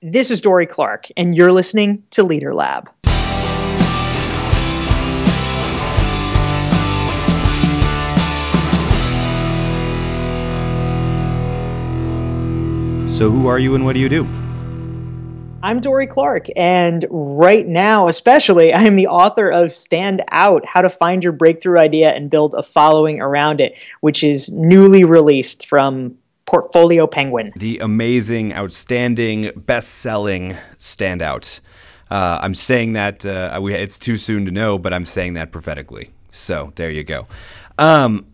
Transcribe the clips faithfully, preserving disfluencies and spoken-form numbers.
This is Dorie Clark, and you're listening to Leader Lab. So who are you and what do you do? I'm Dorie Clark, and right now especially, I am the author of Stand Out, How to Find Your Breakthrough Idea and Build a Following Around It, which is newly released from Portfolio Penguin. The amazing, outstanding, best-selling Stand Out. Uh, I'm saying that, uh, we, it's too soon to know, but I'm saying that prophetically. So there you go. Um,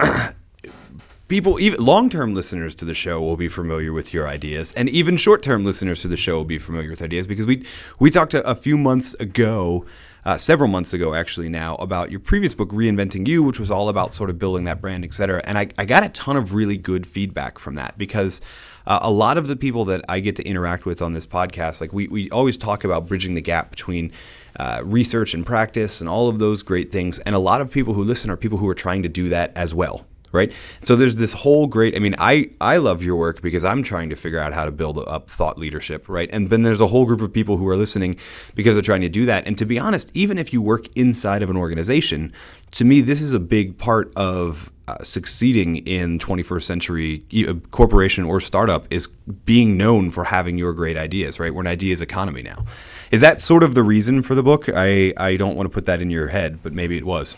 people, even long-term listeners to the show will be familiar with your ideas, and even short-term listeners to the show will be familiar with ideas, because we, we talked a, a few months ago Uh, several months ago, actually now, about your previous book, Reinventing You, which was all about sort of building that brand, et cetera. And I, I got a ton of really good feedback from that, because uh, a lot of the people that I get to interact with on this podcast, like we, we always talk about bridging the gap between uh, research and practice and all of those great things. And a lot of people who listen are people who are trying to do that as well. Right. So there's this whole great, I mean, I, I love your work because I'm trying to figure out how to build up thought leadership. Right. And then there's a whole group of people who are listening because they're trying to do that. And to be honest, even if you work inside of an organization, to me, this is a big part of uh, succeeding in twenty-first century corporation or startup is being known for having your great ideas. Right. We're an ideas economy now. Is that sort of the reason for the book? I, I don't want to put that in your head, but maybe it was.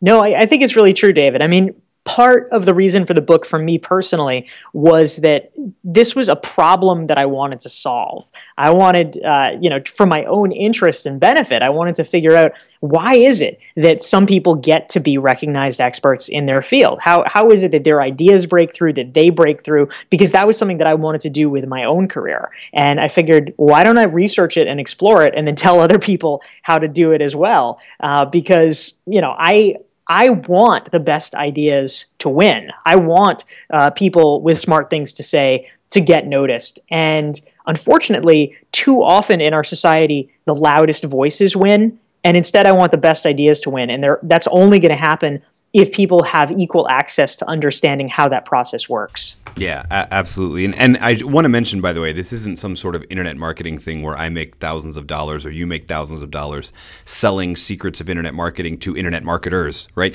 No, I, I think it's really true, David. I mean, part of the reason for the book for me personally was that this was a problem that I wanted to solve. I wanted, uh, you know, for my own interest and benefit, I wanted to figure out, why is it that some people get to be recognized experts in their field? How how is it that their ideas break through, that they break through? Because that was something that I wanted to do with my own career. And I figured, why don't I research it and explore it and then tell other people how to do it as well? Uh, because, you know, I... I want the best ideas to win. I want uh, people with smart things to say to get noticed. And unfortunately, too often in our society, the loudest voices win. And instead, I want the best ideas to win. And that's only going to happen if people have equal access to understanding how that process works. Yeah, a- absolutely. And and I want to mention, by the way, this isn't some sort of internet marketing thing where I make thousands of dollars or you make thousands of dollars selling secrets of internet marketing to internet marketers, right?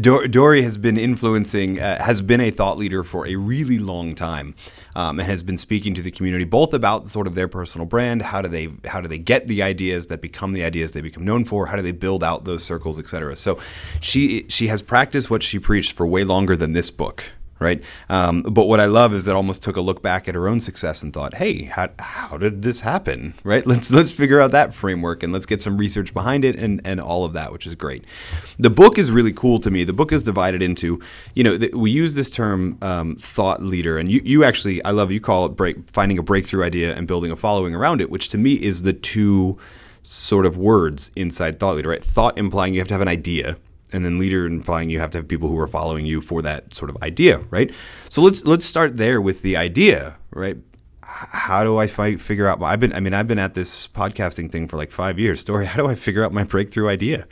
Dor- Dorie has been influencing, uh, has been a thought leader for a really long time, um, and has been speaking to the community both about sort of their personal brand, how do they how do they get the ideas that become the ideas they become known for, how do they build out those circles, et cetera. So she she has practiced what she preached for way longer than this book. Right. Um, but what I love is that almost took a look back at her own success and thought, hey, how, how did this happen? Right. Let's let's figure out that framework and let's get some research behind it and, and all of that, which is great. The book is really cool to me. The book is divided into, you know, the, we use this term um, thought leader. And you, you actually, I love you call it break, finding a breakthrough idea and building a following around it, which to me is the two sort of words inside thought leader. Right. Thought implying you have to have an idea. And then leader implying you have to have people who are following you for that sort of idea, right? So let's let's start there with the idea, right? How do I fi- figure out? I've been, I mean, I've been at this podcasting thing for like five years. Dorie, how do I figure out my breakthrough idea?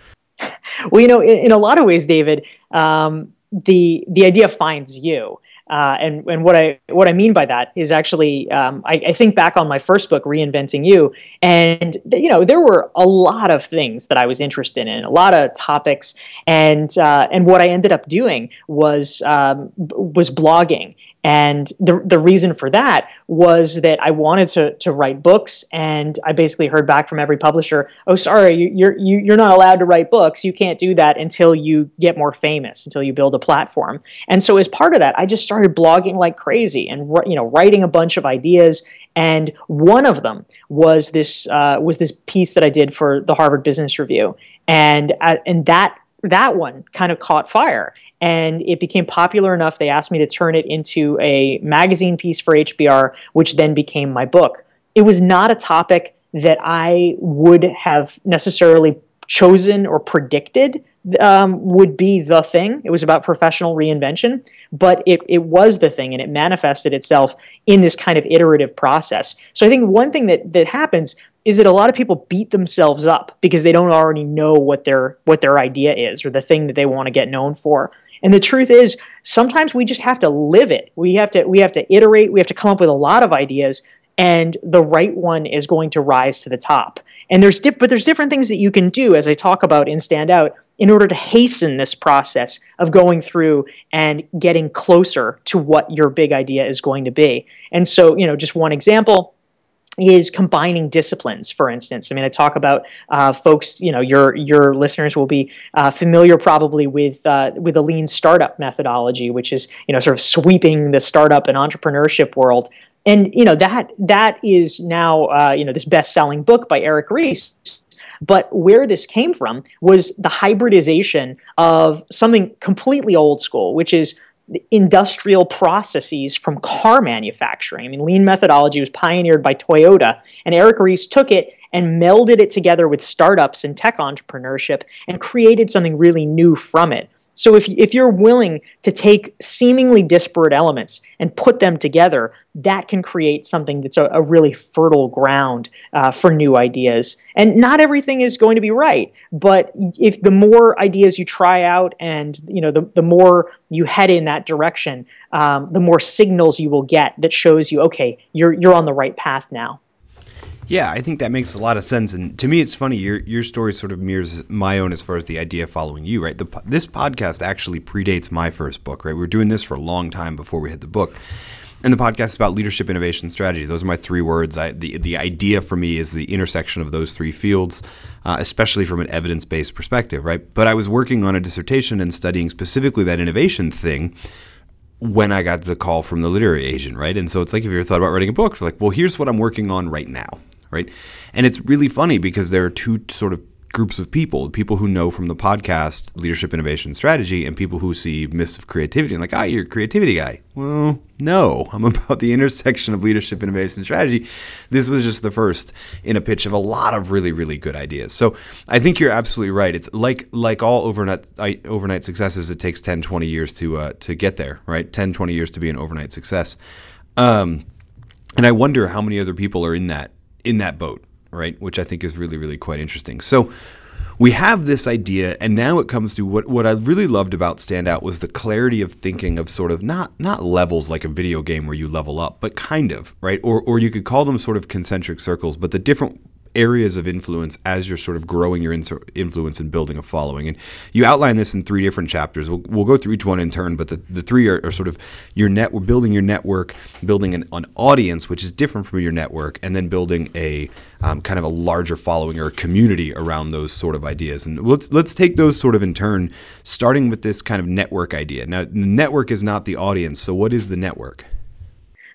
Well, you know, in, in a lot of ways, David, um, the the idea finds you. Uh, and and what I what I mean by that is actually um, I, I think back on my first book, Reinventing You, and th- you know there were a lot of things that I was interested in, a lot of topics, and uh, and what I ended up doing was um, b- was blogging. And the the reason for that was that I wanted to to write books, and I basically heard back from every publisher, oh, sorry, you, you're you, you're not allowed to write books. You can't do that until you get more famous, until you build a platform. And so as part of that, I just started blogging like crazy and you know writing a bunch of ideas. And one of them was this uh, was this piece that I did for the Harvard Business Review, and uh, and that that one kind of caught fire. And it became popular enough, they asked me to turn it into a magazine piece for H B R, which then became my book. It was not a topic that I would have necessarily chosen or predicted um, would be the thing. It was about professional reinvention, but it, it was the thing, and it manifested itself in this kind of iterative process. So I think one thing that, that happens is that a lot of people beat themselves up because they don't already know what their what their idea is or the thing that they want to get known for. And the truth is, sometimes we just have to live it. We have to we have to iterate. We have to come up with a lot of ideas. and the right one is going to rise to the top. And there's diff- but there's different things that you can do, as I talk about in Stand Out, in order to hasten this process of going through and getting closer to what your big idea is going to be. And so, you know, just one example is combining disciplines, for instance. I mean, I talk about uh, folks, you know, your your listeners will be uh, familiar probably with uh, with the lean startup methodology, which is, you know, sort of sweeping the startup and entrepreneurship world. And, you know, that that is now, uh, you know, this best-selling book by Eric Ries. But where this came from was the hybridization of something completely old school, which is the industrial processes from car manufacturing. I mean, lean methodology was pioneered by Toyota, and Eric Ries took it and melded it together with startups and tech entrepreneurship and created something really new from it. So if if you're willing to take seemingly disparate elements and put them together, that can create something that's a, a really fertile ground uh, for new ideas. And not everything is going to be right, but if the more ideas you try out and, you know, the, the more you head in that direction, um, the more signals you will get that shows you, okay, you're you're on the right path now. Yeah, I think that makes a lot of sense, and to me, it's funny. Your your story sort of mirrors my own as far as the idea following you, right? The, this podcast actually predates my first book, right? We were doing this for a long time before we hit the book, and the podcast is about leadership, innovation, strategy. Those are my three words. I, the the idea for me is the intersection of those three fields, uh, especially from an evidence-based perspective, right? But I was working on a dissertation and studying specifically that innovation thing when I got the call from the literary agent, right? And so it's like, if you ever thought about writing a book, you're like, well, here's what I'm working on right now. Right. And it's really funny because there are two sort of groups of people, people who know from the podcast leadership, innovation, strategy, and people who see myths of creativity and like, ah, you're a creativity guy. Well, no, I'm about the intersection of leadership, innovation, and strategy. This was just the first in a pitch of a lot of really, really good ideas. So I think you're absolutely right. It's like like all overnight overnight successes, it takes ten, twenty years to uh, to get there. Right. ten, twenty years to be an overnight success. Um, and I wonder how many other people are in that. in that boat, right? Which I think is really, really quite interesting. So we have this idea, and now it comes to what, what I really loved about Stand Out was the clarity of thinking of sort of not not levels like a video game where you level up, but kind of, right? Or or you could call them sort of concentric circles, but the different areas of influence as you're sort of growing your influence and building a following. And you outline this in three different chapters. We'll, we'll go through each one in turn, but the, the three are, are sort of your net, we're building your network, building an, an audience, which is different from your network, and then building a um, kind of a larger following or a community around those sort of ideas. And let's, let's take those sort of in turn, starting with this kind of network idea. Now, the network is not the audience. So what is the network?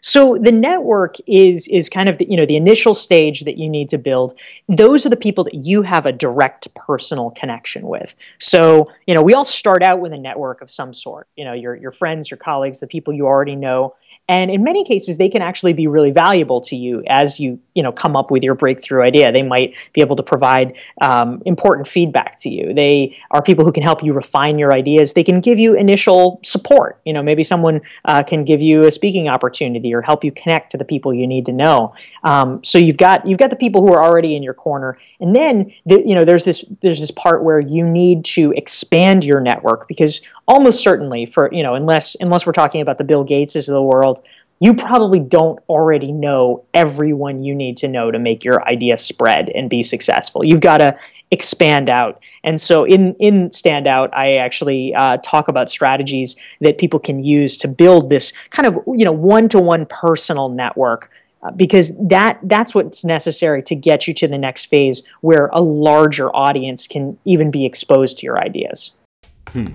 So the network is is kind of the, you know, the initial stage that you need to build. Those are the people that you have a direct personal connection with. So, you know, we all start out with a network of some sort. You know, your your friends, your colleagues, the people you already know. And in many cases, they can actually be really valuable to you as you, you know, come up with your breakthrough idea. They might be able to provide um, important feedback to you. They are people who can help you refine your ideas. They can give you initial support. You know, maybe someone uh, can give you a speaking opportunity or help you connect to the people you need to know. Um, so you've got you've got the people who are already in your corner, and then the, you know, there's this there's this part where you need to expand your network because almost certainly, for you know, unless unless we're talking about the Bill Gateses of the world, you probably don't already know everyone you need to know to make your idea spread and be successful. You've got to expand out. And so in, in Stand Out, I actually uh, talk about strategies that people can use to build this kind of, you know, one-to-one personal network, uh, because that that's what's necessary to get you to the next phase where a larger audience can even be exposed to your ideas. Hmm.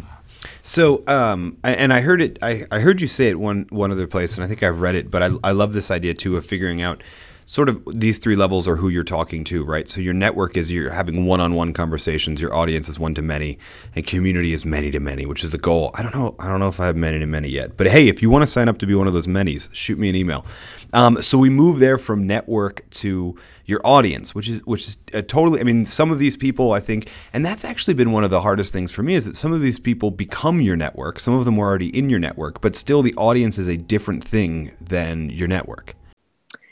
So, um, and I heard it. I, I heard you say it one one other place, and I think I've read it. But I, I love this idea too of figuring out sort of these three levels are who you're talking to, right? So your network is you're having one-on-one conversations. Your audience is one to many, and community is many to many, which is the goal. I don't know. I don't know if I have many to many yet. But hey, if you want to sign up to be one of those many's, shoot me an email. Um, so we move there from network to your audience, which is which is a totally. I mean, some of these people, I think, and that's actually been one of the hardest things for me is that some of these people become your network. Some of them were already in your network, but still, the audience is a different thing than your network.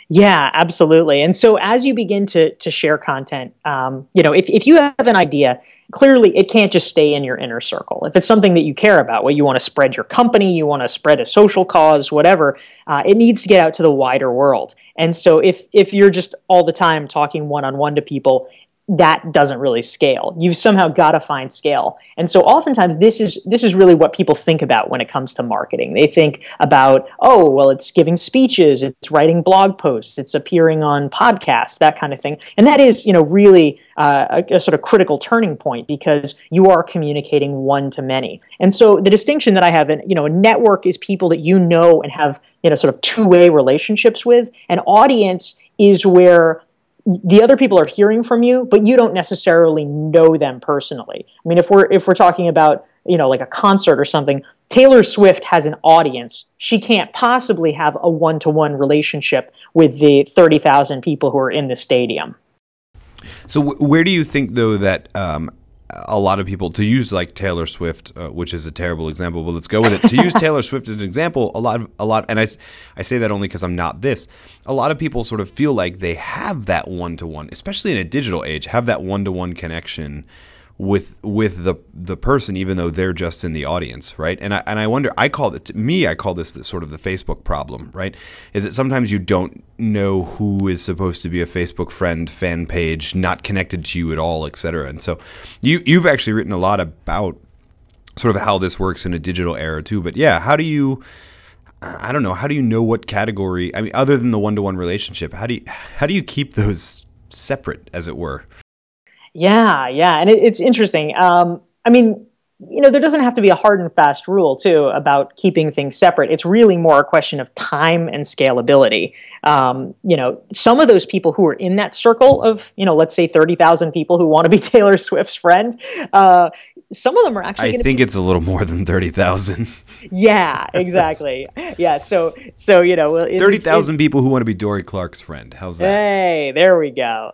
Yeah, absolutely. And so as you begin to to share content, um, you know, if, if you have an idea, clearly it can't just stay in your inner circle. If it's something that you care about, well, you want to spread your company, you want to spread a social cause, whatever, uh, it needs to get out to the wider world. And so if if you're just all the time talking one-on-one to people, that doesn't really scale. You've somehow got to find scale. And so oftentimes this is this is really what people think about when it comes to marketing. They think about, oh, well, it's giving speeches, it's writing blog posts, it's appearing on podcasts, that kind of thing. And that is, you know, really uh, a, a sort of critical turning point, because you are communicating one to many. And so the distinction that I have in, you know, a network is people that you know and have, you know, sort of two-way relationships with. An audience is where the other people are hearing from you, but you don't necessarily know them personally. I mean, if we're if we're talking about, you know, like a concert or something, Taylor Swift has an audience. She can't possibly have a one-to-one relationship with the thirty thousand people who are in the stadium. So w- where do you think, though, that um, a lot of people, to use like Taylor Swift, uh, which is a terrible example, but let's go with it. To use Taylor Swift as an example, a lot of, a lot, and I, I say that only because I'm not this, a lot of people sort of feel like they have that one-to-one, especially in a digital age, have that one-to-one connection with with the the person, even though they're just in the audience, right? And I and I wonder, I call it, to me, I call this the, sort of the Facebook problem, right? Is that sometimes you don't know who is supposed to be a Facebook friend, fan page, not connected to you at all, et cetera. And so you you've actually written a lot about sort of how this works in a digital era too. But yeah, how do you, I don't know, how do you know what category? I mean, other than the one-to-one relationship, how do you how do you keep those separate, as it were? Yeah, yeah. And it, it's interesting. Um, I mean, you know, there doesn't have to be a hard and fast rule, too, about keeping things separate. It's really more a question of time and scalability. Um, you know, some of those people who are in that circle of, you know, let's say thirty thousand people who want to be Taylor Swift's friend, uh, some of them are actually going to I think be- it's a little more than thirty thousand. Yeah, exactly. Yeah, so, so you know. It, thirty thousand people who want to be Dorie Clark's friend. How's that? Hey, there we go.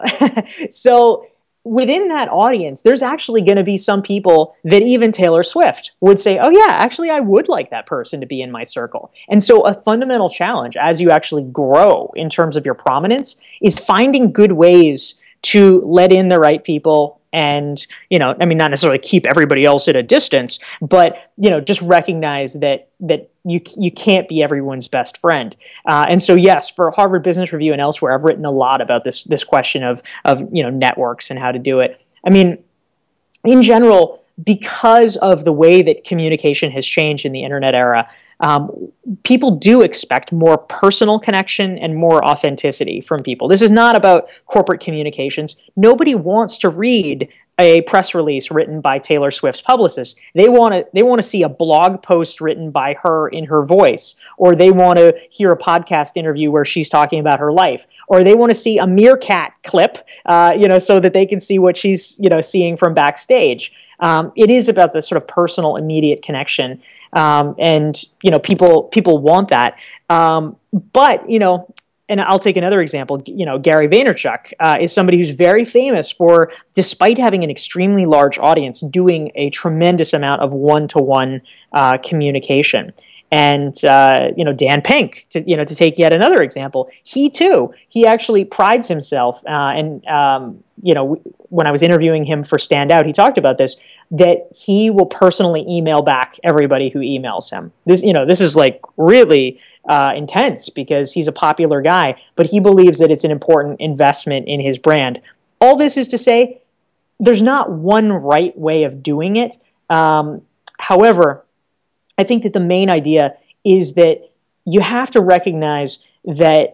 So within that audience, there's actually going to be some people that even Taylor Swift would say, oh yeah, actually I would like that person to be in my circle. And so a fundamental challenge as you actually grow in terms of your prominence is finding good ways to let in the right people and, you know, I mean, not necessarily keep everybody else at a distance, but, you know, just recognize that that you you can't be everyone's best friend. Uh, and so, yes, for Harvard Business Review and elsewhere, I've written a lot about this this question of, of you know, networks and how to do it. I mean, in general, because of the way that communication has changed in the internet era, Um, people do expect more personal connection and more authenticity from people. This is not about corporate communications. Nobody wants to read a press release written by Taylor Swift's publicist. They want to they want to see a blog post written by her in her voice, or they want to hear a podcast interview where she's talking about her life, or they want to see a meerkat clip, uh, you know, so that they can see what she's, you know, seeing from backstage. Um, it is about the sort of personal, immediate connection, um, and you know, people people want that. Um, but you know. And I'll take another example. You know, Gary Vaynerchuk uh, is somebody who's very famous for, despite having an extremely large audience, doing a tremendous amount of one-to-one uh, communication. And uh, you know, Dan Pink, to, you know, to take yet another example, he too, he actually prides himself. Uh, and um, you know, when I was interviewing him for Stand Out, he talked about this, that he will personally email back everybody who emails him. This, you know, this is like really Uh, intense because he's a popular guy, but he believes that it's an important investment in his brand. All this is to say, there's not one right way of doing it. Um, however, I think that the main idea is that you have to recognize that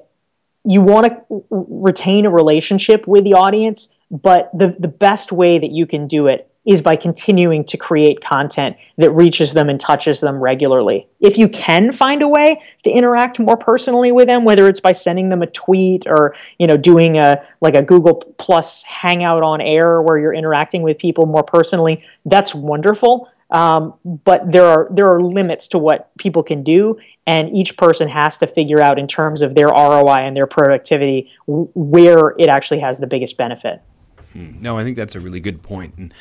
you want to retain a relationship with the audience, but the, the best way that you can do it is by continuing to create content that reaches them and touches them regularly. If you can find a way to interact more personally with them, whether it's by sending them a tweet or, you know, doing a like a Google Plus hangout on air where you're interacting with people more personally, that's wonderful. Um, but there are there are limits to what people can do, and each person has to figure out in terms of their R O I and their productivity w- where it actually has the biggest benefit. No, I think that's a really good point. And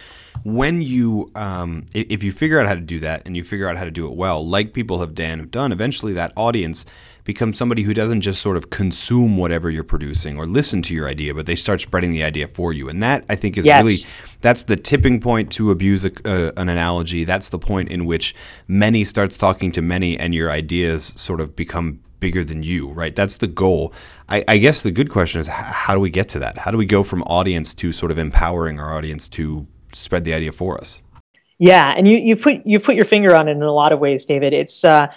when you, um, if you figure out how to do that and you figure out how to do it well, like people have Dan have done, eventually that audience becomes somebody who doesn't just sort of consume whatever you're producing or listen to your idea, but they start spreading the idea for you. And that, I think, is yes. really, that's the tipping point, to abuse a, uh, an analogy. That's the point in which many starts talking to many and your ideas sort of become bigger than you, right? That's the goal. I, I guess the good question is, how do we get to that? How do we go from audience to sort of empowering our audience to spread the idea for us? Yeah, and you you put you put your finger on it in a lot of ways, David. It's uh,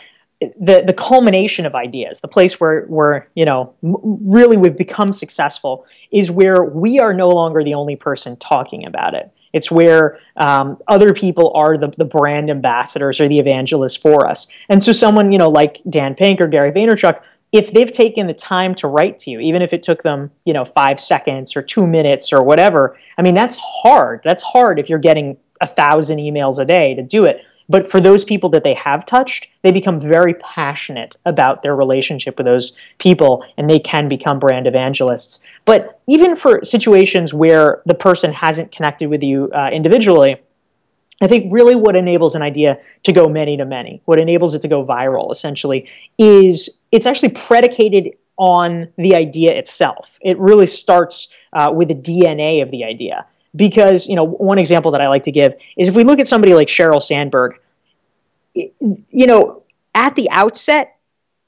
the the culmination of ideas, the place where where you know really we've become successful is where we are no longer the only person talking about it. It's where um, other people are the, the brand ambassadors or the evangelists for us. And so someone, you know, like Dan Pink or Gary Vaynerchuk, if they've taken the time to write to you, even if it took them, you know, five seconds or two minutes or whatever, I mean, that's hard. That's hard if you're getting a thousand emails a day to do it. But for those people that they have touched, they become very passionate about their relationship with those people, and they can become brand evangelists. But even for situations where the person hasn't connected with you uh, individually, I think really what enables an idea to go many-to-many, what enables it to go viral, essentially, is it's actually predicated on the idea itself. It really starts uh, with the D N A of the idea. Because, you know, one example that I like to give is if we look at somebody like Sheryl Sandberg, it, you know, at the outset,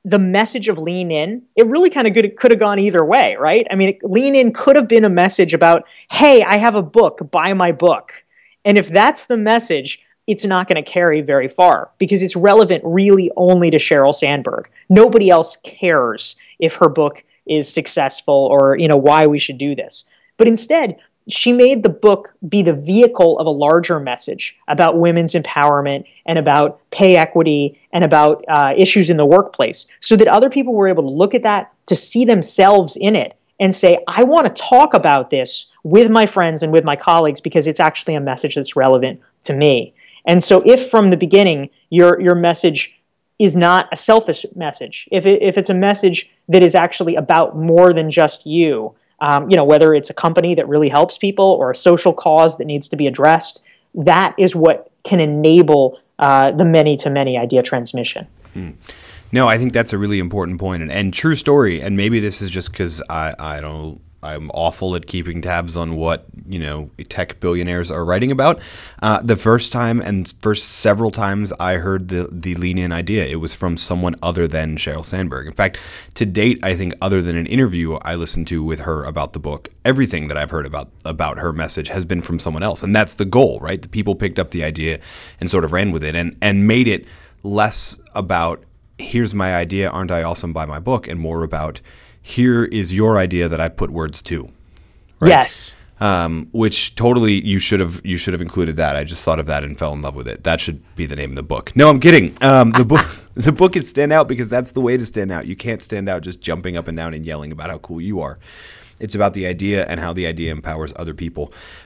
the message of lean in, it really kind of could have gone either way, right? I mean, it, lean in could have been a message about, hey, I have a book, buy my book. And if that's the message, it's not going to carry very far because it's relevant really only to Sheryl Sandberg. Nobody else cares if her book is successful or, you know, why we should do this. But instead, she made the book be the vehicle of a larger message about women's empowerment and about pay equity and about uh, issues in the workplace so that other people were able to look at that, to see themselves in it and say, I want to talk about this with my friends and with my colleagues because it's actually a message that's relevant to me. And so if from the beginning your your message is not a selfish message, if it, if it's a message that is actually about more than just you, Um, you know, whether it's a company that really helps people or a social cause that needs to be addressed, that is what can enable uh, the many-to-many idea transmission. Hmm. No, I think that's a really important point and, and true story. And maybe this is just because I, I don't, I'm awful at keeping tabs on what, you know, tech billionaires are writing about. Uh, the first time and first several times I heard the the lean in idea, it was from someone other than Sheryl Sandberg. In fact, to date, I think other than an interview I listened to with her about the book, everything that I've heard about about her message has been from someone else. And that's the goal, right? The people picked up the idea and sort of ran with it and, and made it less about, here's my idea, aren't I awesome, buy my book, and more about, here is your idea that I put words to. Right? Yes. Um, which totally you should have you should have included that. I just thought of that and fell in love with it. That should be the name of the book. No, I'm kidding. Um, the book the book is Stand Out because that's the way to stand out. You can't stand out just jumping up and down and yelling about how cool you are. It's about the idea and how the idea empowers other people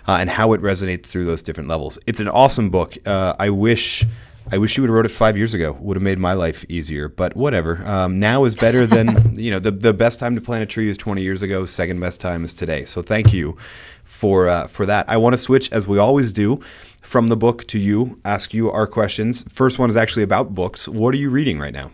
uh, and how it resonates through those different levels. It's an awesome book. Uh, I wish. I wish you would have wrote it five years ago. Would have made my life easier, but whatever. Um, now is better than, you know, the, the best time to plant a tree is twenty years ago. Second best time is today. So thank you for uh, for that. I want to switch, as we always do, from the book to you, ask you our questions. First one is actually about books. What are you reading right now?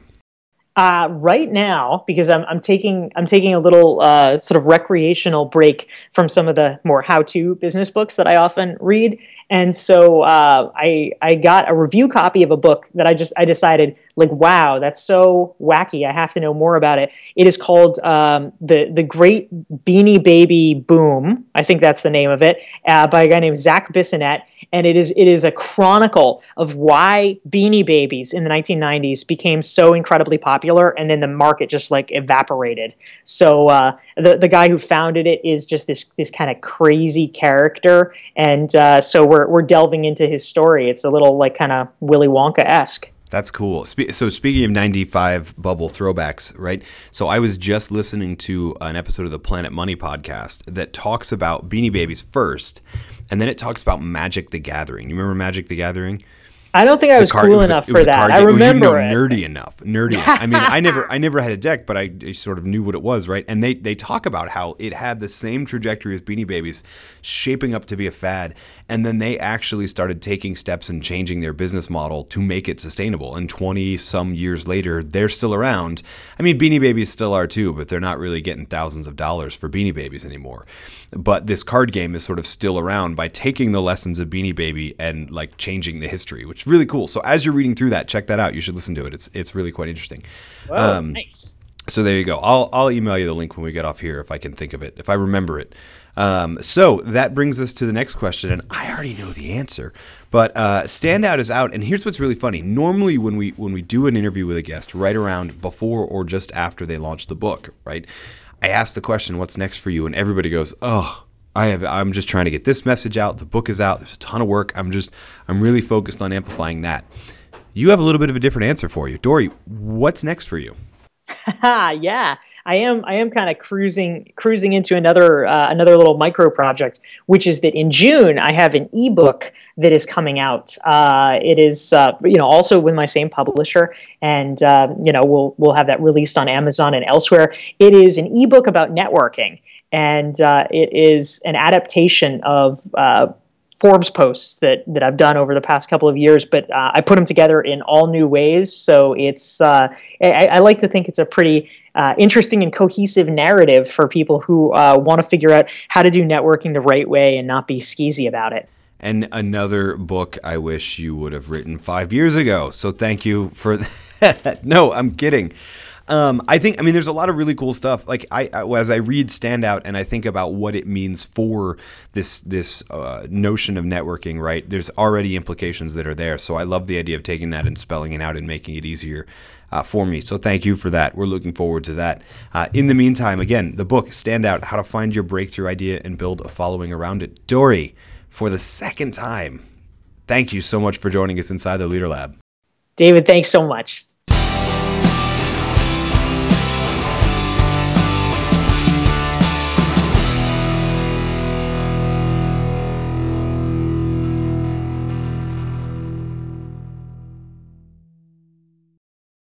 Uh, right now, because I'm, I'm taking I'm taking a little uh, sort of recreational break from some of the more how-to business books that I often read, and so uh, I I got a review copy of a book that I just I decided like, wow, that's so wacky, I have to know more about it. It is called um, the The Great Beanie Baby Boom, I think that's the name of it, uh, by a guy named Zach Bissonette, and it is it is a chronicle of why Beanie Babies in the nineteen nineties became so incredibly popular, and then the market just like evaporated. So uh, the the guy who founded it is just this this kind of crazy character, and uh, so we're we're delving into his story. It's a little like kind of Willy Wonka-esque. That's cool. So speaking of ninety-five bubble throwbacks, right? So I was just listening to an episode of the Planet Money podcast that talks about Beanie Babies first, and then it talks about Magic: The Gathering. You remember Magic: The Gathering? I don't think I was card, cool was enough a, for that. I remember you know, it. Nerdy enough. Nerdy enough. I mean, I never I never had a deck, but I, I sort of knew what it was, right? And they, they talk about how it had the same trajectory as Beanie Babies, shaping up to be a fad. And then they actually started taking steps and changing their business model to make it sustainable. And twenty-some years later, they're still around. I mean, Beanie Babies still are too, but they're not really getting thousands of dollars for Beanie Babies anymore. But this card game is sort of still around by taking the lessons of Beanie Baby and like changing the history, which really cool. So as you're reading through that, check that out. You should listen to it. It's it's really quite interesting. Whoa, um, nice. So there you go. I'll I'll email you the link when we get off here if I can think of it, if I remember it. Um, so that brings us to the next question, and I already know the answer, but uh, Stand Out is out, and here's what's really funny. Normally when we when we do an interview with a guest right around before or just after they launch the book, right, I ask the question, what's next for you? And everybody goes, oh, I have, I'm just trying to get this message out. The book is out. There's a ton of work. I'm just, I'm really focused on amplifying that. You have a little bit of a different answer for you. Dorie, what's next for you? Yeah, I am. I am kind of cruising, cruising into another, uh, another little micro project, which is that in June I have an ebook that is coming out. Uh, it is, uh, you know, also with my same publisher, and uh, you know, we'll we'll have that released on Amazon and elsewhere. It is an ebook about networking, and uh, it is an adaptation of Uh, Forbes posts that, that I've done over the past couple of years, but uh, I put them together in all new ways. So it's uh, I, I like to think it's a pretty uh, interesting and cohesive narrative for people who uh, want to figure out how to do networking the right way and not be skeezy about it. And another book I wish you would have written five years ago. So thank you for that. No, I'm kidding. Um, I think, I mean, there's a lot of really cool stuff. Like I, I, as I read Stand Out and I think about what it means for this, this uh, notion of networking, right? There's already implications that are there. So I love the idea of taking that and spelling it out and making it easier uh, for me. So thank you for that. We're looking forward to that. Uh, in the meantime, again, the book Stand Out, How to Find Your Breakthrough Idea and Build a Following Around It. Dorie, for the second time, thank you so much for joining us inside the Leader Lab. David, thanks so much.